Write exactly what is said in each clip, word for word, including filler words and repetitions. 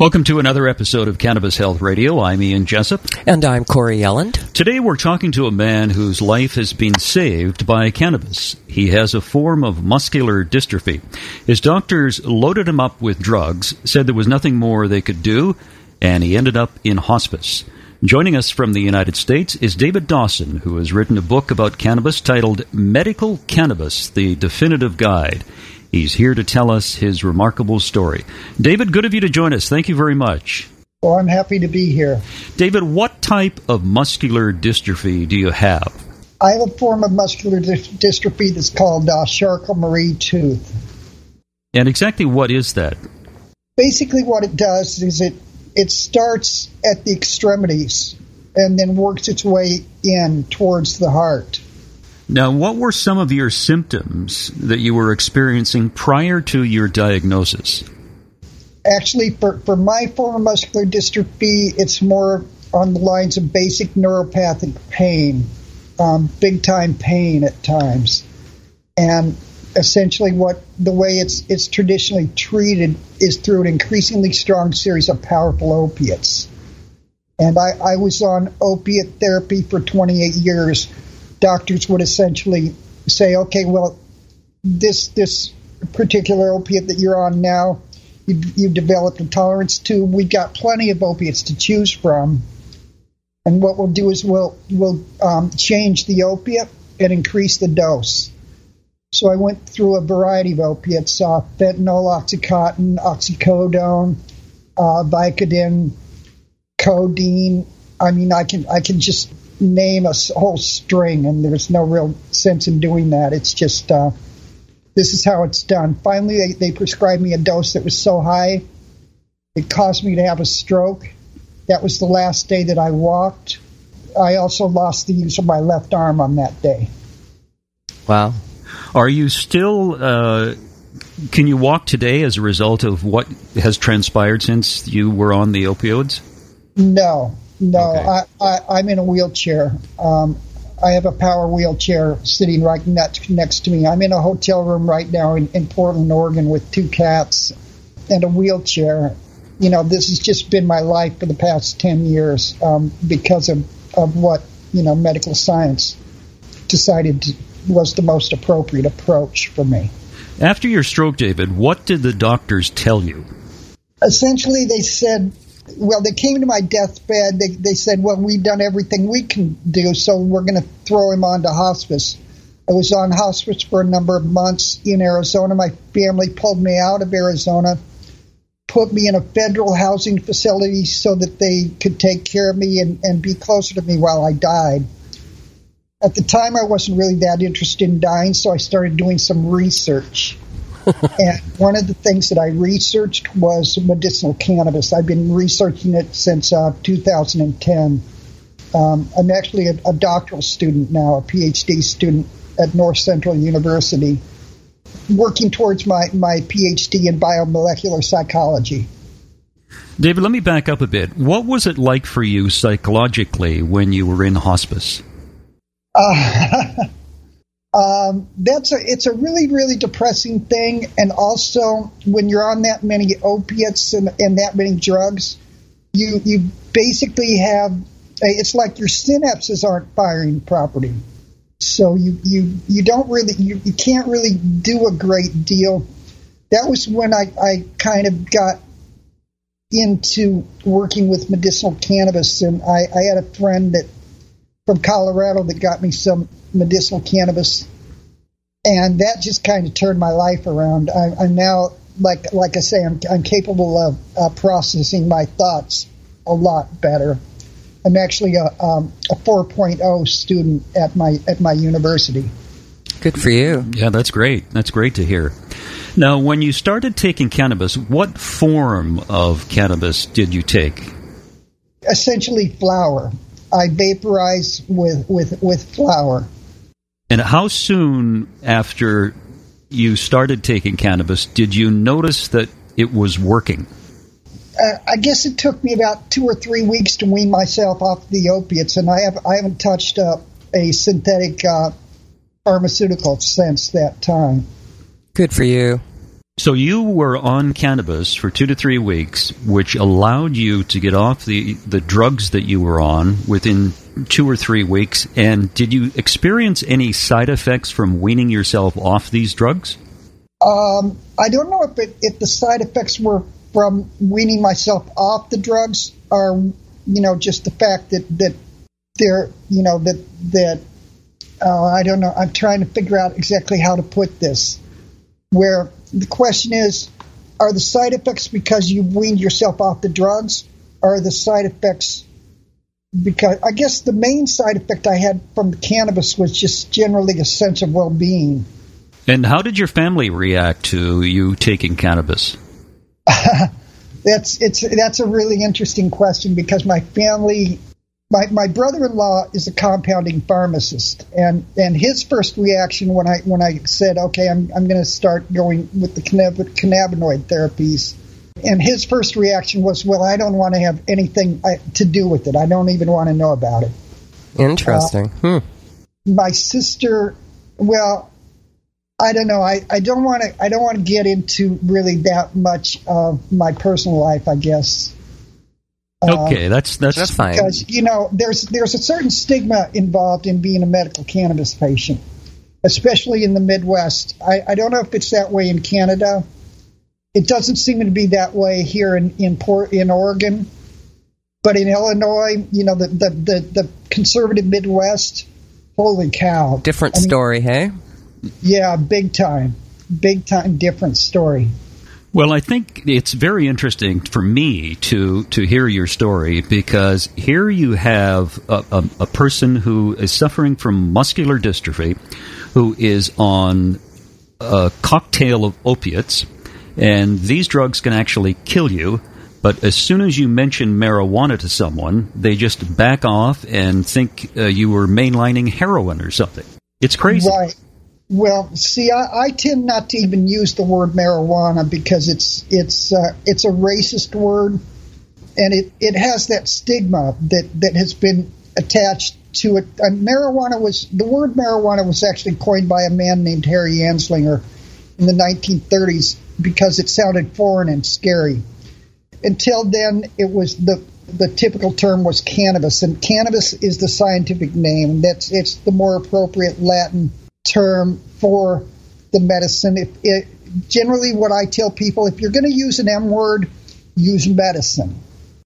Welcome to another episode of Cannabis Health Radio. I'm Ian Jessup. And I'm Corey Yelland. Today we're talking to a man whose life has been saved by cannabis. He has a form of muscular dystrophy. His doctors loaded him up with drugs, said there was nothing more they could do, and he ended up in hospice. Joining us from the United States is David Dawson, who has written a book about cannabis titled Medical Cannabis, The Definitive Guide. He's here to tell us his remarkable story. David, good of you to join us. Thank you very much. Well, I'm happy to be here. David, what type of muscular dystrophy do you have? I have a form of muscular dystrophy that's called uh, Charcot-Marie-Tooth. And exactly what is that? Basically what it does is it, it starts at the extremities and then works its way in towards the heart. Now, what were some of your symptoms that you were experiencing prior to your diagnosis? Actually, for, for my form of muscular dystrophy, it's more on the lines of basic neuropathic pain, um, big-time pain at times. And essentially what the way it's it's traditionally treated is through an increasingly strong series of powerful opiates. And I, I was on opiate therapy for twenty-eight years. Doctors would essentially say, okay, well, this this particular opiate that you're on now, you've, you've developed a tolerance to. We've got plenty of opiates to choose from. And what we'll do is we'll, we'll um, change the opiate and increase the dose. So I went through a variety of opiates, uh, fentanyl, oxycontin, oxycodone, uh, Vicodin, codeine. I mean, I can I can just... name a whole string, and there's no real sense in doing that. It's just uh, this is how it's done. Finally, they, they prescribed me a dose that was so high it caused me to have a stroke. That was the last day that I walked. I also lost the use of my left arm on that day. Wow. Are you still, uh, can you walk today as a result of what has transpired since you were on the opioids? No. No, okay. I, I, I'm in a wheelchair. Um, I have a power wheelchair sitting right next, next to me. I'm in a hotel room right now in, in Portland, Oregon, with two cats and a wheelchair. You know, this has just been my life for the past ten years um, because of, of what, you know, medical science decided was the most appropriate approach for me. After your stroke, David, what did the doctors tell you? Essentially, they said... Well, they came to my deathbed. They they said, well, we've done everything we can do, so we're going to throw him onto hospice. I was on hospice for a number of months in Arizona. My family pulled me out of Arizona, put me in a federal housing facility so that they could take care of me and, and be closer to me while I died. At the time, I wasn't really that interested in dying, so I started doing some research. And one of the things that I researched was medicinal cannabis. I've been researching it since uh, two thousand ten. Um, I'm actually a, a doctoral student now, a PhD student at North Central University, working towards my, my PhD in biomolecular psychology. David, let me back up a bit. What was it like for you psychologically when you were in hospice? Uh, Um, that's a, it's a really, really depressing thing. And also when you're on that many opiates and, and that many drugs, you, you basically have, it's like your synapses aren't firing properly. So you, you, you don't really, you, you can't really do a great deal. That was when I, I kind of got into working with medicinal cannabis. And I, I had a friend that from Colorado that got me some medicinal cannabis, and that just kind of turned my life around. I, I'm now, like like I say, I'm, I'm capable of uh, processing my thoughts a lot better. I'm actually a, um, a four point oh student at my at my university. Good for you. Yeah, that's great. That's great to hear. Now, when you started taking cannabis, what form of cannabis did you take? Essentially flour. I vaporized with, with, with flour. And how soon after you started taking cannabis did you notice that it was working? Uh, I guess it took me about two or three weeks to wean myself off the opiates, and I, have, I haven't touched up a synthetic uh, pharmaceutical since that time. Good for you. So you were on cannabis for two to three weeks, which allowed you to get off the, the drugs that you were on within two or three weeks. And did you experience any side effects from weaning yourself off these drugs? Um, I don't know if, it, if the side effects were from weaning myself off the drugs or, you know, just the fact that, that they're, you know, that, that uh, I don't know. I'm trying to figure out exactly how to put this, where the question is, are the side effects because you weaned yourself off the drugs, or are the side effects because, I guess the main side effect I had from the cannabis was just generally a sense of well-being. And how did your family react to you taking cannabis? that's it's that's a really interesting question, because my family, my, my brother-in-law is a compounding pharmacist, and, and his first reaction when I when I said, okay, I'm I'm going to start going with the cannabinoid therapies, and his first reaction was, well, I don't want to have anything I, to do with it. I don't even want to know about it. Interesting. Uh, hmm. My sister, well, I don't know. I, I don't want to I don't want to get into really that much of my personal life, I guess. Okay, that's that's, that's fine. Because, you know, there's there's a certain stigma involved in being a medical cannabis patient, especially in the Midwest. I, I don't know if it's that way in Canada. It doesn't seem to be that way here in in, Port, in Oregon, but in Illinois, you know, the the, the, the conservative Midwest. Holy cow! Different I mean, story, hey? Yeah, big time, big time, different story. Well, I think it's very interesting for me to, to hear your story, because here you have a, a, a person who is suffering from muscular dystrophy, who is on a cocktail of opiates, and these drugs can actually kill you. But as soon as you mention marijuana to someone, they just back off and think uh, you were mainlining heroin or something. It's crazy. Right. Well, see, I, I tend not to even use the word marijuana, because it's it's uh, it's a racist word, and it, it has that stigma that, that has been attached to it. Uh, marijuana was the word marijuana was actually coined by a man named Harry Anslinger in the nineteen thirties, because it sounded foreign and scary. Until then, it was the the typical term was cannabis, and cannabis is the scientific name. That's it's the more appropriate Latin term for the medicine. If it, generally, what I tell people, if you're going to use an M word, use medicine.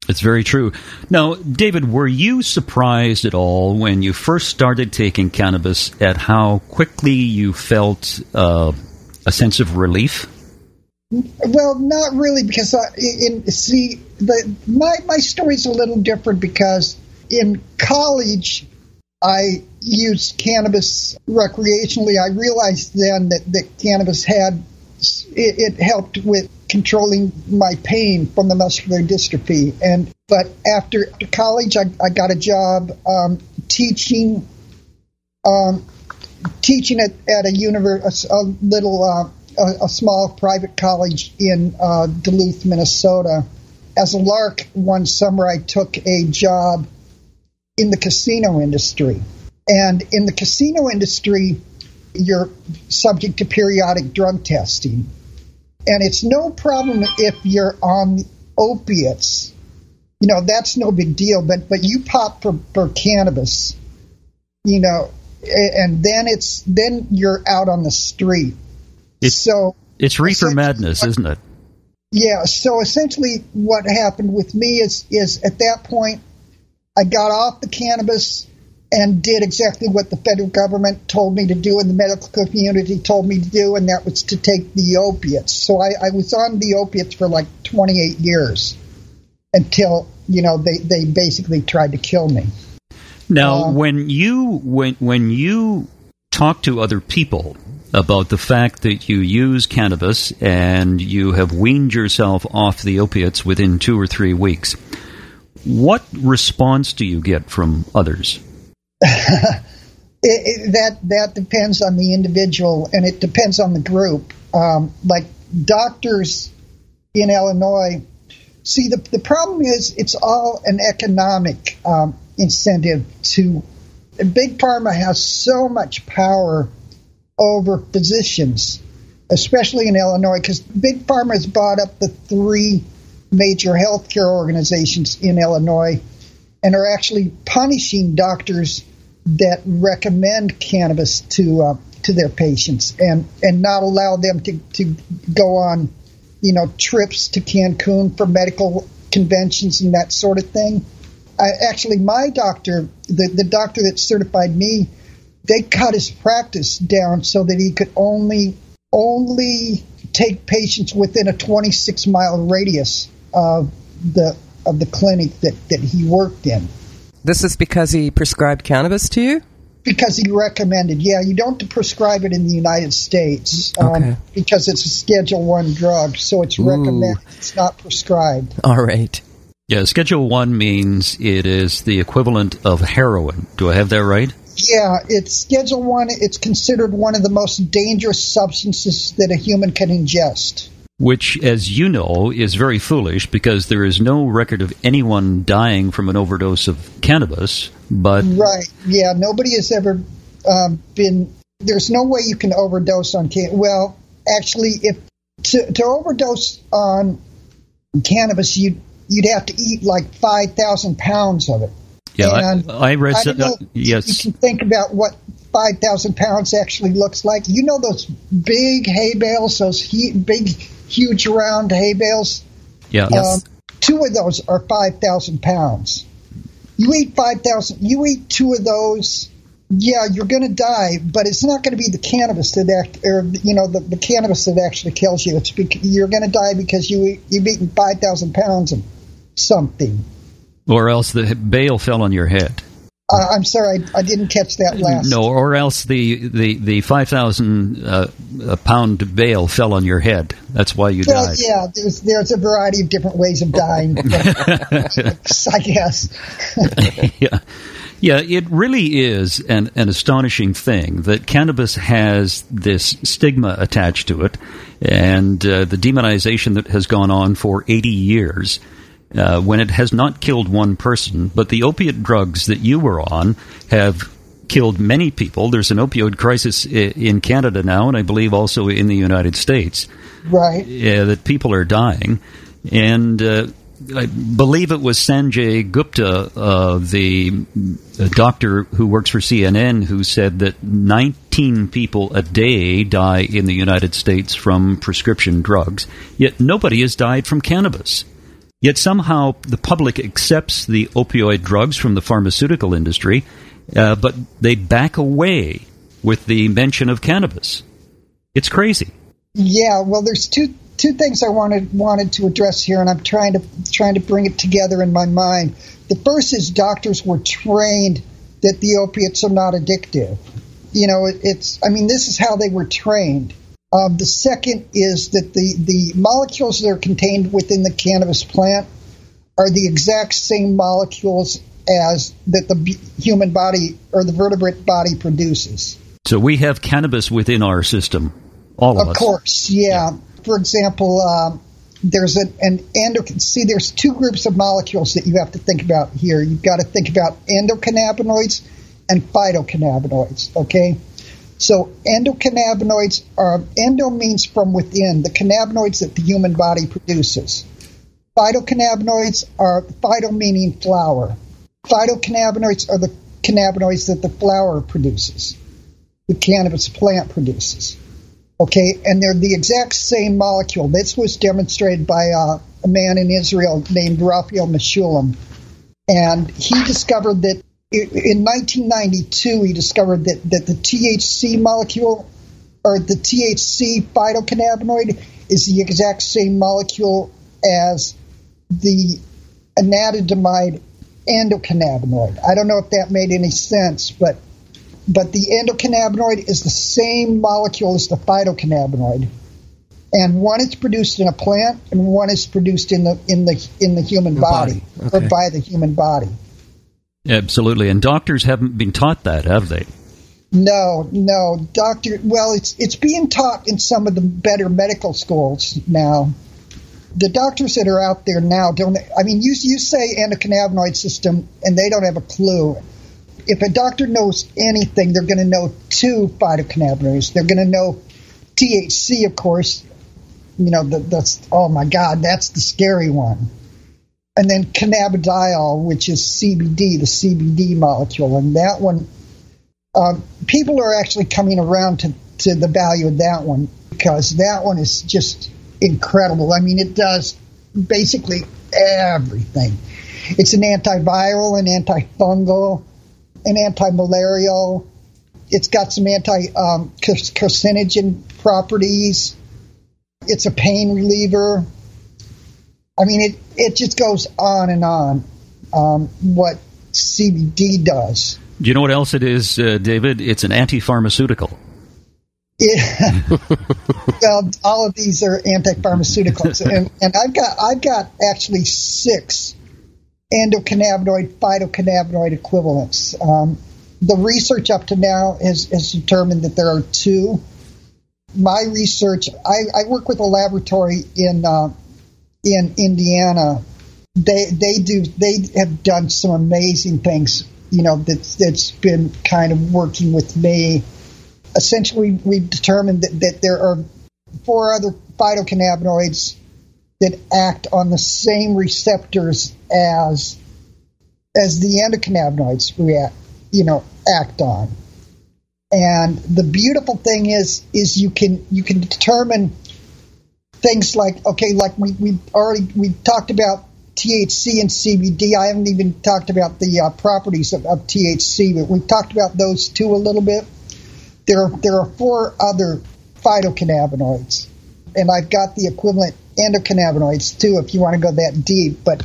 It's very true. Now, David, were you surprised at all when you first started taking cannabis at how quickly you felt uh, a sense of relief? Well, not really, because I, in, see, the, my my story's a little different, because in college, I used cannabis recreationally. I realized then that, that cannabis had, it, it helped with controlling my pain from the muscular dystrophy. And but after college, I, I got a job um, teaching, um, teaching at, at a universe, a little, uh, a, a small private college in uh, Duluth, Minnesota. As a lark, one summer I took a job in the casino industry. And in the casino industry, you're subject to periodic drug testing. And it's no problem if you're on opiates. You know, that's no big deal, but, but you pop for, for cannabis, you know, and then it's then you're out on the street. It's, so it's reefer madness, isn't it? Yeah, so essentially what happened with me is is at that point I got off the cannabis and did exactly what the federal government told me to do and the medical community told me to do, and that was to take the opiates. So I, I was on the opiates for like twenty-eight years until, you know, they, they basically tried to kill me. Now, um, when you when when you talk to other people about the fact that you use cannabis and you have weaned yourself off the opiates within two or three weeks. What response do you get from others? it, it, that that depends on the individual, and it depends on the group. Um, like doctors in Illinois, see, the, the problem is it's all an economic um, incentive to Big Pharma has so much power over physicians, especially in Illinois, because Big Pharma has bought up the three major healthcare organizations in Illinois and are actually punishing doctors that recommend cannabis to uh, to their patients and, and not allow them to, to go on, you know, trips to Cancun for medical conventions and that sort of thing. I, actually, my doctor, the, the doctor that certified me, they cut his practice down so that he could only only take patients within a twenty-six mile radius of the of the clinic that, that he worked in. This is because he prescribed cannabis to you? Because he recommended, yeah. You don't prescribe it in the United States um, okay. because it's a Schedule one drug, so it's Ooh. recommended. It's not prescribed. All right. Yeah, Schedule one means it is the equivalent of heroin. Do I have that right? Yeah, it's Schedule one. It's considered one of the most dangerous substances that a human can ingest. Which, as you know, is very foolish because there is no record of anyone dying from an overdose of cannabis. But right, yeah, nobody has ever um, been. There's no way you can overdose on cannabis. Well, actually, if to, to overdose on cannabis, you you'd have to eat like five thousand pounds of it. Yeah, and I, I read. I don't know uh, yes, you can think about what five thousand pounds actually looks like. You know those big hay bales, those he, big, huge, round hay bales. Yeah. Um, yes. Two of those are five thousand pounds. You eat five thousand. You eat two of those. Yeah, you're going to die, but it's not going to be the cannabis that, act, or you know, the, the cannabis that actually kills you. It's bec- you're going to die because you you've eaten five thousand pounds of something. Or else the bale fell on your head. Uh, I'm sorry, I, I didn't catch that last. No, or else the, the, the five thousand pound uh, bale fell on your head. That's why you well, died. Yeah, there's, there's a variety of different ways of dying, I guess. yeah. yeah, it really is an, an astonishing thing that cannabis has this stigma attached to it and uh, the demonization that has gone on for eighty years. Uh, when it has not killed one person, but the opiate drugs that you were on have killed many people. There's an opioid crisis in Canada now, and I believe also in the United States. Right. Uh, that people are dying. And uh, I believe it was Sanjay Gupta, uh, the doctor who works for C N N, who said that nineteen people a day die in the United States from prescription drugs, yet nobody has died from cannabis. Yet somehow the public accepts the opioid drugs from the pharmaceutical industry, uh, but they back away with the mention of cannabis. It's crazy. Yeah, well, there's two two things I wanted wanted to address here, and I'm trying to trying to bring it together in my mind. The first is doctors were trained that the opiates are not addictive. You know, it, it's I mean, this is how they were trained. Um, the second is that the, the molecules that are contained within the cannabis plant are the exact same molecules as that the human body or the vertebrate body produces. So we have cannabis within our system, all of us. Of course, yeah. yeah. For example, um, there's an, an endoc- see, there's two groups of molecules that you have to think about here. You've got to think about endocannabinoids and phytocannabinoids, okay? So endocannabinoids are, endo means from within, the cannabinoids that the human body produces. Phytocannabinoids are, phyto meaning flower. Phytocannabinoids are the cannabinoids that the flower produces, the cannabis plant produces. Okay, and they're the exact same molecule. This was demonstrated by uh, a man in Israel named Raphael Mechoulam, and he discovered that in nineteen ninety-two, he discovered that, that the T H C molecule, or the T H C phytocannabinoid, is the exact same molecule as the anandamide endocannabinoid. I don't know if that made any sense, but but the endocannabinoid is the same molecule as the phytocannabinoid. And one is produced in a plant, and one is produced in the in the in the human the body, body. Okay. Or by the human body. Absolutely, and doctors haven't been taught that, have they? No, no, doctor. Well, it's it's being taught in some of the better medical schools now. The doctors that are out there now don't. I mean, you you say endocannabinoid system, and they don't have a clue. If a doctor knows anything, they're going to know two phytocannabinoids. They're going to know T H C, of course. You know, the, that's, oh my God, that's the scary one. And then cannabidiol, which is C B D, the C B D molecule. And that one, um, people are actually coming around to, to the value of that one, because that one is just incredible. I mean, it does basically everything. It's an antiviral, an antifungal, an anti-malarial. It's got some anti um, carcinogen properties. It's a pain reliever. I mean, it, it just goes on and on, um, what C B D does. Do you know what else it is, uh, David? It's an anti-pharmaceutical. Yeah. Well, all of these are anti-pharmaceuticals. and, and I've got I've got actually six endocannabinoid, phytocannabinoid equivalents. Um, the research up to now has, has determined that there are two. My research, I, I work with a laboratory in uh, in Indiana. They they do they have done some amazing things. You know, that's that's been kind of working with me. Essentially, we've determined that, that there are four other phytocannabinoids that act on the same receptors as as the endocannabinoids react, you know, act on. And the beautiful thing is, is you can you can determine things like, okay, like we we already we talked about T H C and C B D. I haven't even talked about the uh, properties of, of T H C, but we've talked about those two a little bit. There are, there are four other phytocannabinoids, and I've got the equivalent endocannabinoids too, if you want to go that deep. But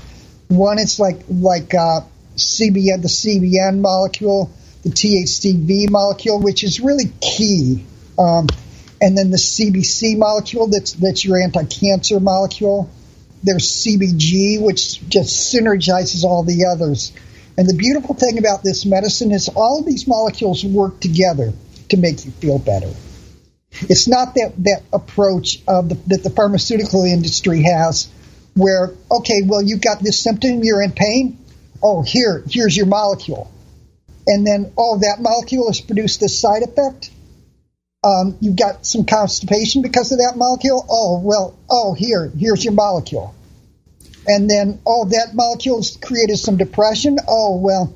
one is like like uh, C B N, the C B N molecule. The T H C V molecule, which is really key, um, and then the C B C molecule, that's that's your anti-cancer molecule. There's C B G, which just synergizes all the others. And the beautiful thing about this medicine is all of these molecules work together to make you feel better. It's not that, that approach of the, that the pharmaceutical industry has where, okay, well, you've got this symptom, you're in pain, oh, here, here's your molecule. And then, oh, that molecule has produced this side effect. Um, you've got some constipation because of that molecule. Oh, well, oh, here, here's your molecule. And then, oh, that molecule's created some depression. Oh, well,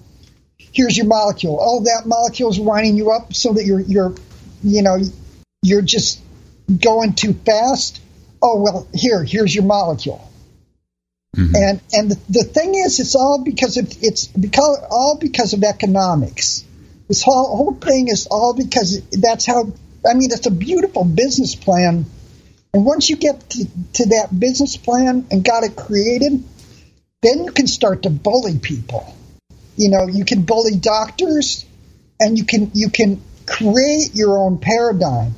here's your molecule. Oh, that molecule's winding you up so that you're, you're, you know, you're just going too fast. Oh, well, here, here's your molecule. Mm-hmm. And and the, the thing is, it's all because of it's because all because of economics. This whole whole thing is all because that's how. I mean, it's a beautiful business plan, and once you get to, to that business plan and got it created, then you can start to bully people. You know, you can bully doctors, and you can you can create your own paradigm,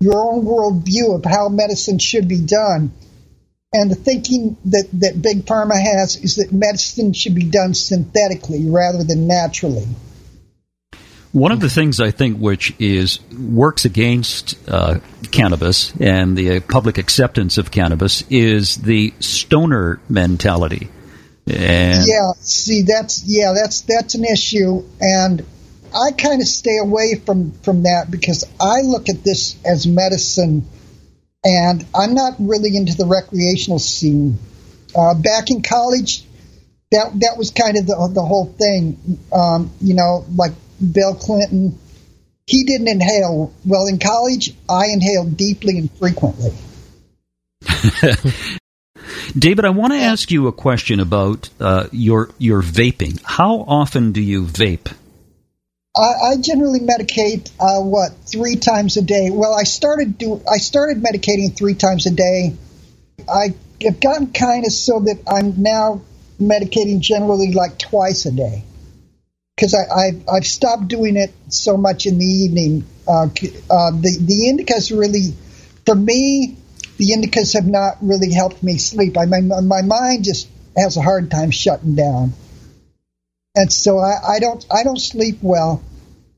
your own worldview of how medicine should be done. And the thinking that, that Big Pharma has is that medicine should be done synthetically rather than naturally. One of the things I think which is works against uh, cannabis and the public acceptance of cannabis is the stoner mentality. And yeah, see, that's yeah, that's that's an issue, and I kind of stay away from, from that because I look at this as medicine. And I'm not really into the recreational scene. Uh, back in college, that that was kind of the the whole thing. Um, you know, like Bill Clinton, he didn't inhale. Well, in college, I inhaled deeply and frequently. David, I want to ask you a question about uh, your your vaping. How often do you vape? I generally medicate uh, what three times a day. Well, I started do I started medicating three times a day. I have gotten kind of so that I'm now medicating generally like twice a day. because I've, I've stopped doing it so much in the evening. Uh, uh, the, the indicas really, for me, the indicas have not really helped me sleep. I mean, my mind just has a hard time shutting down. And so I, I don't I don't sleep well.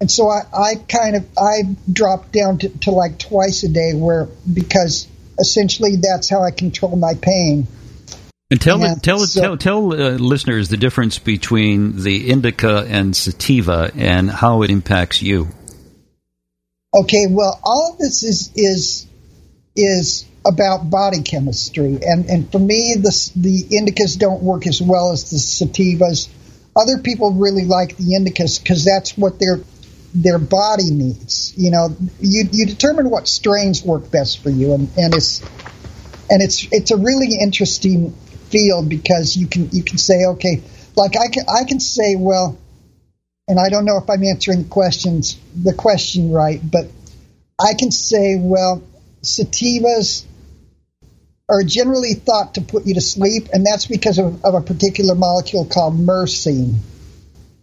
And so I, I kind of I dropped down to, to like twice a day where because essentially that's how I control my pain. And tell and tell so, tell tell uh, listeners the difference between the indica and sativa and how it impacts you. Okay, well, all of this is is is about body chemistry, and and for me the the indicas don't work as well as the sativas. Other people really like the indicas because that's what their their body needs. You know, you you determine what strains work best for you, and, and it's and it's it's a really interesting field because you can you can say, okay, like I can I can say, well, and I don't know if I'm answering questions the question right, but I can say, well, sativas are generally thought to put you to sleep, and that's because of, of a particular molecule called myrcene.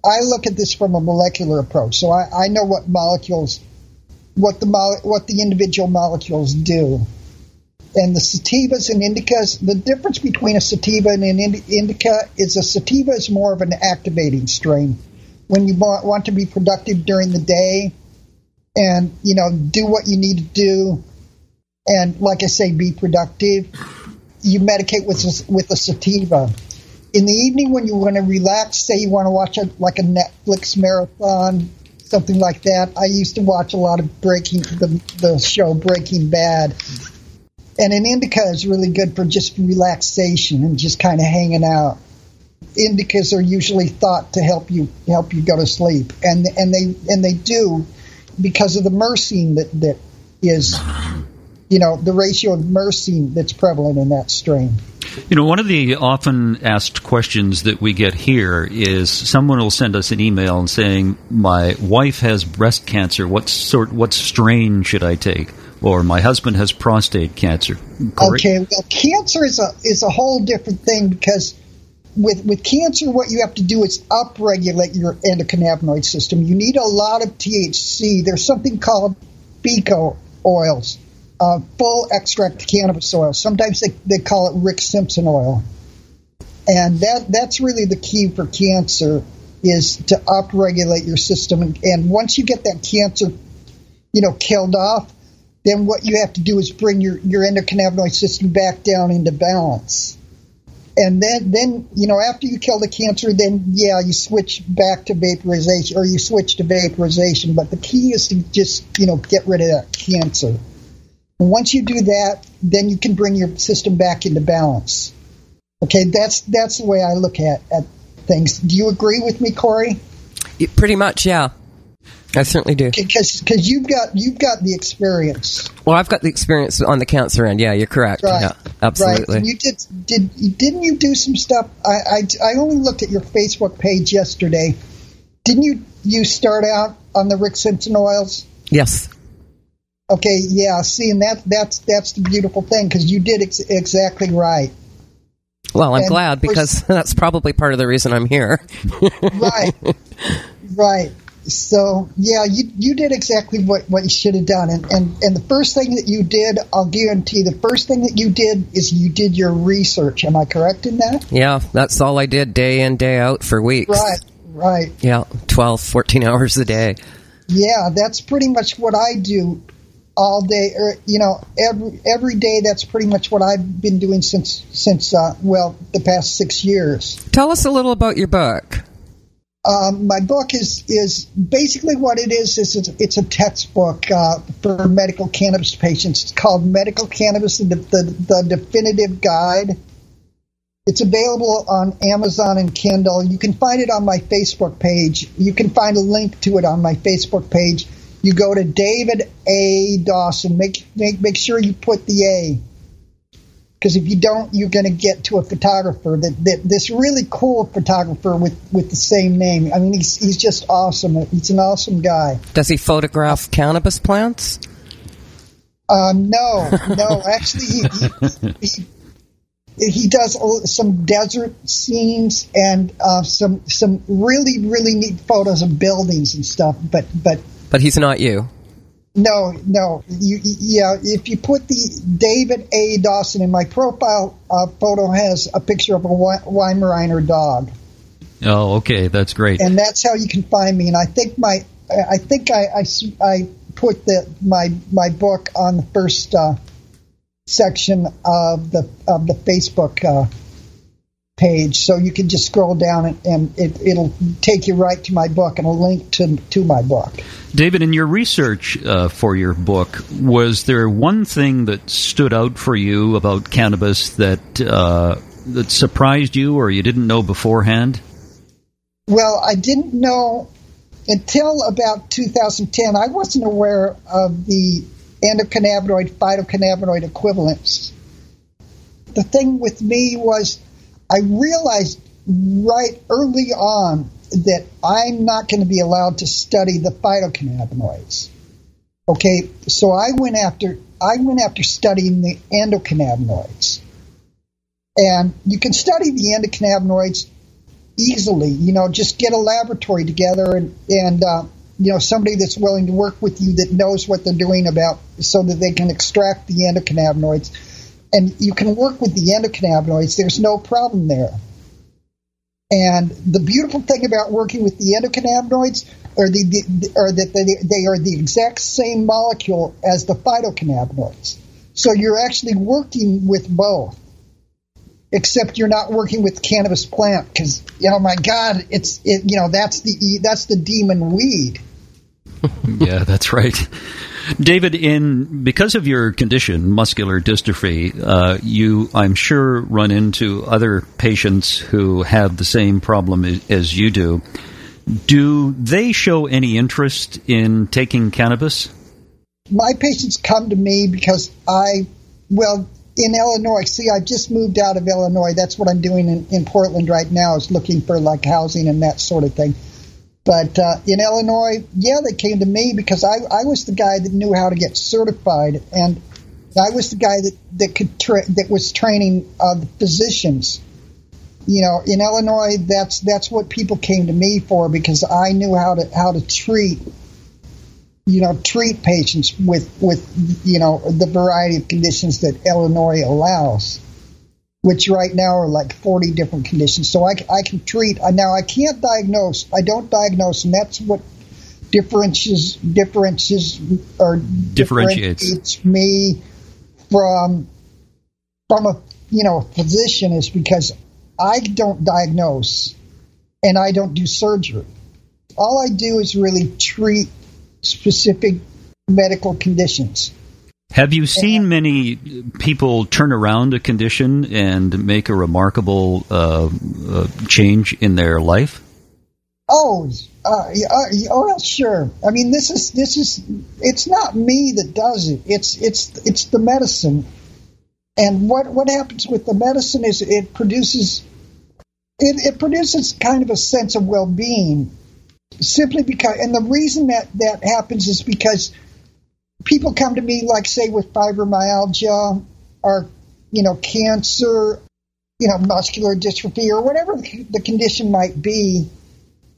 I look at this from a molecular approach, so I, I know what molecules, what the mo- what the individual molecules do. And the sativas and indicas, the difference between a sativa and an indica is a sativa is more of an activating strain. When you want to be productive during the day and, you know, do what you need to do, and like I say, be productive, you medicate with a, with a sativa. In the evening when you want to relax, say you want to watch a, like a Netflix marathon, something like that. I used to watch a lot of Breaking the, the show Breaking Bad. And an indica is really good for just relaxation and just kind of hanging out. Indicas are usually thought to help you help you go to sleep, and and they and they do because of the myrcene that, that is, you know, the ratio of myrcene that's prevalent in that strain. You know, one of the often asked questions that we get here is someone will send us an email and saying, "My wife has breast cancer. What sort? What strain should I take?" Or "My husband has prostate cancer." Correct? Okay, well, cancer is a is a whole different thing because with with cancer, what you have to do is upregulate your endocannabinoid system. You need a lot of T H C. There's something called FECO oils. Uh, full extract cannabis oil. Sometimes they, they call it Rick Simpson oil. And that that's really the key for cancer is to upregulate your system. And, and once you get that cancer, you know, killed off, then what you have to do is bring your, your endocannabinoid system back down into balance. And then, then, you know, after you kill the cancer, then, yeah, you switch back to vaporization or you switch to vaporization. But the key is to just, you know, get rid of that cancer. Once you do that, then you can bring your system back into balance. Okay, that's that's the way I look at, at things. Do you agree with me, Corey? It, pretty much, yeah. I certainly do. Because you've got, you've got the experience. Well, I've got the experience on the cancer end. Yeah, you're correct. Right. Yeah, absolutely. Right. And you did, did, didn't you do some stuff? I, I, I only looked at your Facebook page yesterday. Didn't you, you start out on the Rick Simpson oils? Yes. Okay, yeah, see, and that, that's that's the beautiful thing, because you did ex- exactly right. Well, I'm and glad, because that's probably part of the reason I'm here. Right, right. So, yeah, you you did exactly what, what you should have done, and, and, and the first thing that you did, I'll guarantee, the first thing that you did is you did your research. Am I correct in that? Yeah, that's all I did day in, day out for weeks. Right, right. Yeah, twelve, fourteen hours a day. Yeah, that's pretty much what I do. All day, or, you know, every every day. That's pretty much what I've been doing since since uh, well, the past six years. Tell us a little about your book. Um, my book is is basically what it is. is it's, it's a textbook uh, for medical cannabis patients. It's called Medical Cannabis: The, the the Definitive Guide. It's available on Amazon and Kindle. You can find it on my Facebook page. You can find a link to it on my Facebook page. You go to David A. Dawson. Make make make sure you put the A, because if you don't, you're going to get to a photographer that, that this really cool photographer with, with the same name. I mean, he's he's just awesome. He's an awesome guy. Does he photograph cannabis plants? Um, no, no. Actually, he, he, he He does some desert scenes and uh, some some really, really neat photos of buildings and stuff. But but but he's not you. No, no. You, yeah, if you put the David A. Dawson in my profile uh, photo, has a picture of a Weimaraner dog. Oh, okay, that's great. And that's how you can find me. And I think my I think I, I, I put the my my book on the first. Uh, section of the of the Facebook uh, page, so you can just scroll down and, and it, it'll take you right to my book and a link to to my book. David, in your research uh, for your book, was there one thing that stood out for you about cannabis that uh, that surprised you or you didn't know beforehand? Well, I didn't know until about two thousand ten. I wasn't aware of the endocannabinoid, phytocannabinoid equivalents. The thing with me was I realized right early on that I'm not going to be allowed to study the phytocannabinoids. Okay, so I went after I went after studying the endocannabinoids. And you can study the endocannabinoids easily. You know, just get a laboratory together and, and uh, you know, somebody that's willing to work with you that knows what they're doing about so that they can extract the endocannabinoids. And you can work with the endocannabinoids. There's no problem there. And the beautiful thing about working with the endocannabinoids are, the, the, are that they, they are the exact same molecule as the phytocannabinoids. So you're actually working with both, except you're not working with cannabis plant because, you know, my God, it's, it, you know, that's the that's the demon weed. Yeah, that's right. David, in because of your condition, muscular dystrophy, uh, you, I'm sure, run into other patients who have the same problem as you do. Do they show any interest in taking cannabis? My patients come to me because I, well, in Illinois, see, I've just moved out of Illinois. That's what I'm doing in, in Portland right now is looking for, like, housing and that sort of thing. But uh, in Illinois, yeah, they came to me because I, I was the guy that knew how to get certified, and I was the guy that, that could tra- that was training uh, the physicians. You know, in Illinois, that's that's what people came to me for because I knew how to how to treat, you know, treat patients with with you know the variety of conditions that Illinois allows, which right now are like forty different conditions. So I, I can treat. Now, I can't diagnose. I don't diagnose, and that's what differences, differences or differentiates. differentiates me from from a you know a physician is because I don't diagnose and I don't do surgery. All I do is really treat specific medical conditions. Have you seen many people turn around a condition and make a remarkable uh, uh, change in their life? Oh, uh, oh, well, sure. I mean, this is this is it's not me that does it. It's it's it's the medicine. And what, what happens with the medicine is it produces it, it produces kind of a sense of well-being, simply because. And the reason that that happens is because people come to me, like, say, with fibromyalgia or, you know, cancer, you know, muscular dystrophy or whatever the condition might be,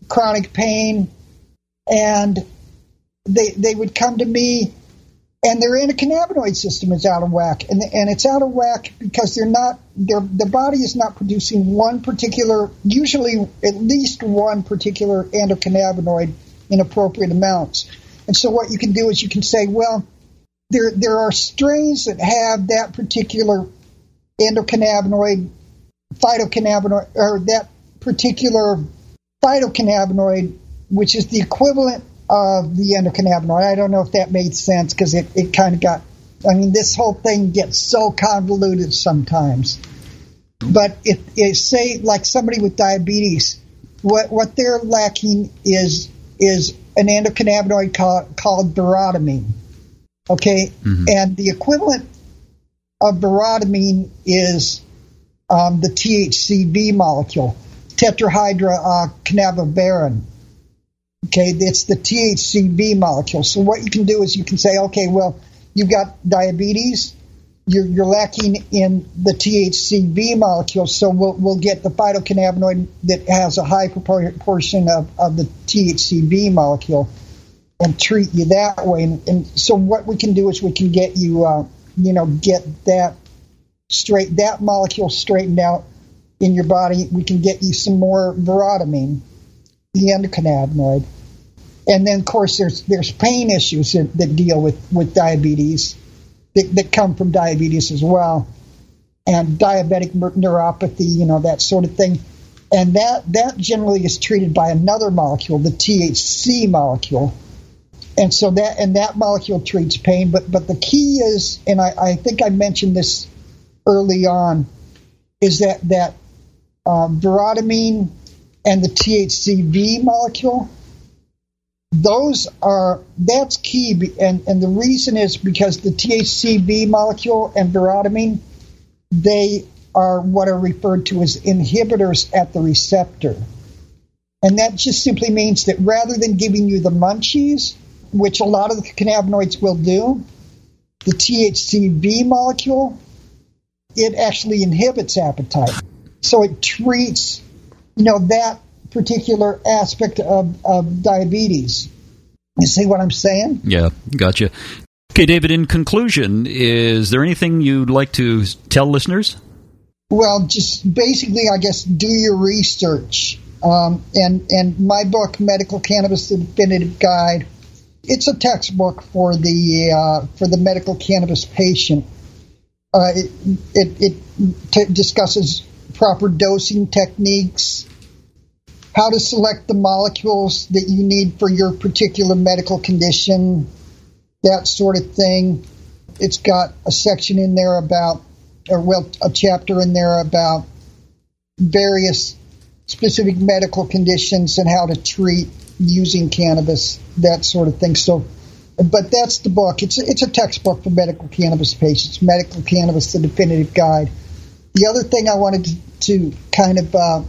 chronic pain, and they they would come to me, and their endocannabinoid system is out of whack, and and it's out of whack because they're not their the body is not producing one particular, usually at least one particular endocannabinoid in appropriate amounts. And so what you can do is you can say, well, there there are strains that have that particular endocannabinoid, phytocannabinoid, or that particular phytocannabinoid, which is the equivalent of the endocannabinoid. I don't know if that made sense because it, it kind of got, I mean, this whole thing gets so convoluted sometimes. But if, if say, like somebody with diabetes, what, what they're lacking is is an endocannabinoid called, called verotamine, okay? Mm-hmm. And the equivalent of verotamine is um, the T H C V molecule, tetrahydrocannabivarin, okay? It's the T H C V molecule. So what you can do is you can say, okay, well, you've got diabetes, you're, you're lacking in the T H C V molecule, so we'll, we'll get the phytocannabinoid that has a high proportion of, of the T H C V molecule and treat you that way. And, and so what we can do is we can get you, uh, you know, get that straight, that molecule straightened out in your body. We can get you some more verotamine, the endocannabinoid. And then, of course, there's there's pain issues that, that deal with, with diabetes, that, that come from diabetes as well, and diabetic neuropathy, you know, that sort of thing. And that, that generally is treated by another molecule, the T H C molecule. And so that and that molecule treats pain. But but the key is, and I, I think I mentioned this early on, is that, that um, verotamine and the T H C V molecule, those are, that's key, and, and the reason is because the T H C V molecule and verotamine, they are what are referred to as inhibitors at the receptor. And that just simply means that rather than giving you the munchies, which a lot of the cannabinoids will do, the T H C V molecule, it actually inhibits appetite. So it treats, you know, that particular aspect of, of diabetes. You see what I'm saying? Yeah, gotcha. Okay, David, in conclusion, is there anything you'd like to tell listeners? Well, just basically, I guess, do your research. Um, and, and my book, Medical Cannabis: The Definitive Guide, it's a textbook for the uh, for the medical cannabis patient. Uh, it it, it t- discusses proper dosing techniques, how to select the molecules that you need for your particular medical condition, that sort of thing. It's got a section in there about, or well, a chapter in there about various specific medical conditions and how to treat using cannabis, that sort of thing. So, but that's the book. It's a, it's a textbook for medical cannabis patients, Medical Cannabis: The Definitive Guide. The other thing I wanted to, to kind of uh,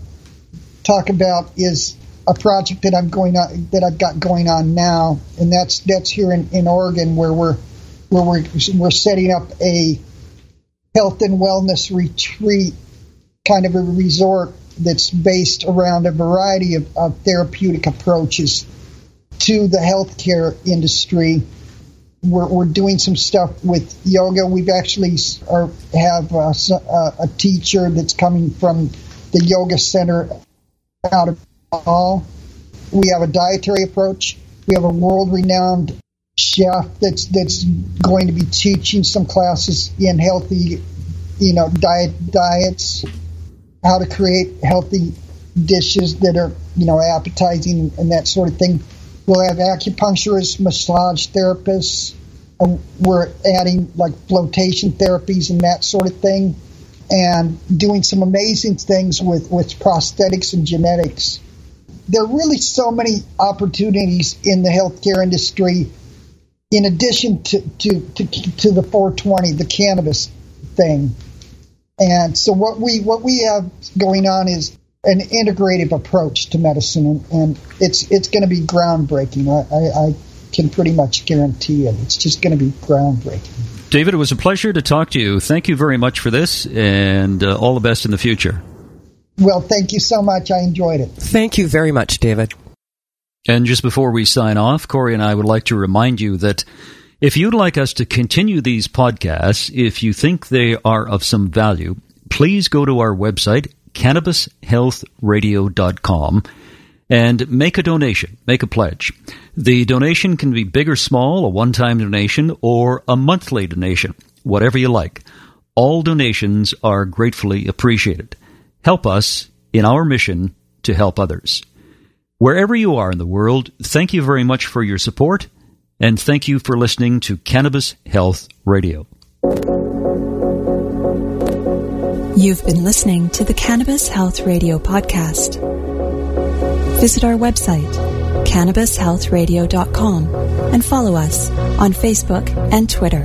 talk about is a project that I'm going on, that I've got going on now, and that's that's here in, in Oregon, where we're where we're we're setting up a health and wellness retreat, kind of a resort that's based around a variety of, of therapeutic approaches to the healthcare industry. We're, we're doing some stuff with yoga. We've actually are, have a, a teacher that's coming from the yoga center out of all. We have a dietary approach. We have a world-renowned chef that's that's going to be teaching some classes in healthy, you know, diet diets, how to create healthy dishes that are, you know, appetizing and that sort of thing. We'll have acupuncturists, massage therapists. We're adding like flotation therapies and that sort of thing, and doing some amazing things with, with prosthetics and genetics. There are really so many opportunities in the healthcare industry in addition to, to, to, to the four twenty, the cannabis thing. And so what we what we have going on is an integrative approach to medicine, and, and it's it's going to be groundbreaking. I, I, I can pretty much guarantee it. It's just going to be groundbreaking. David, it was a pleasure to talk to you. Thank you very much for this, and uh, all the best in the future. Well, thank you so much. I enjoyed it. Thank you very much, David. And just before we sign off, Corey and I would like to remind you that if you'd like us to continue these podcasts, if you think they are of some value, please go to our website, Cannabis Health Radio dot com, and make a donation, make a pledge. The donation can be big or small, a one-time donation, or a monthly donation, whatever you like. All donations are gratefully appreciated. Help us in our mission to help others. Wherever you are in the world, thank you very much for your support, and thank you for listening to Cannabis Health Radio. You've been listening to the Cannabis Health Radio podcast. Visit our website, Cannabis Health Radio dot com, and follow us on Facebook and Twitter.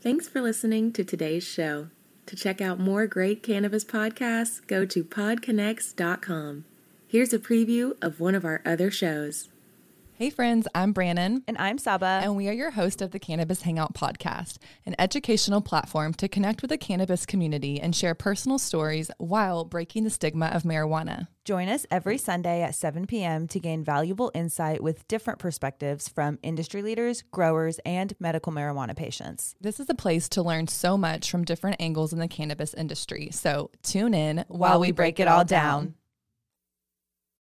Thanks for for listening to today's show. To check out more great cannabis podcasts, go to pod connects dot com. Here's a preview of one of our other shows. Hey friends, I'm Brannon. And I'm Saba. And we are your host of the Cannabis Hangout Podcast, an educational platform to connect with the cannabis community and share personal stories while breaking the stigma of marijuana. Join us every Sunday at seven p.m. to gain valuable insight with different perspectives from industry leaders, growers, and medical marijuana patients. This is a place to learn so much from different angles in the cannabis industry. So tune in while, while we break, break it all down. down.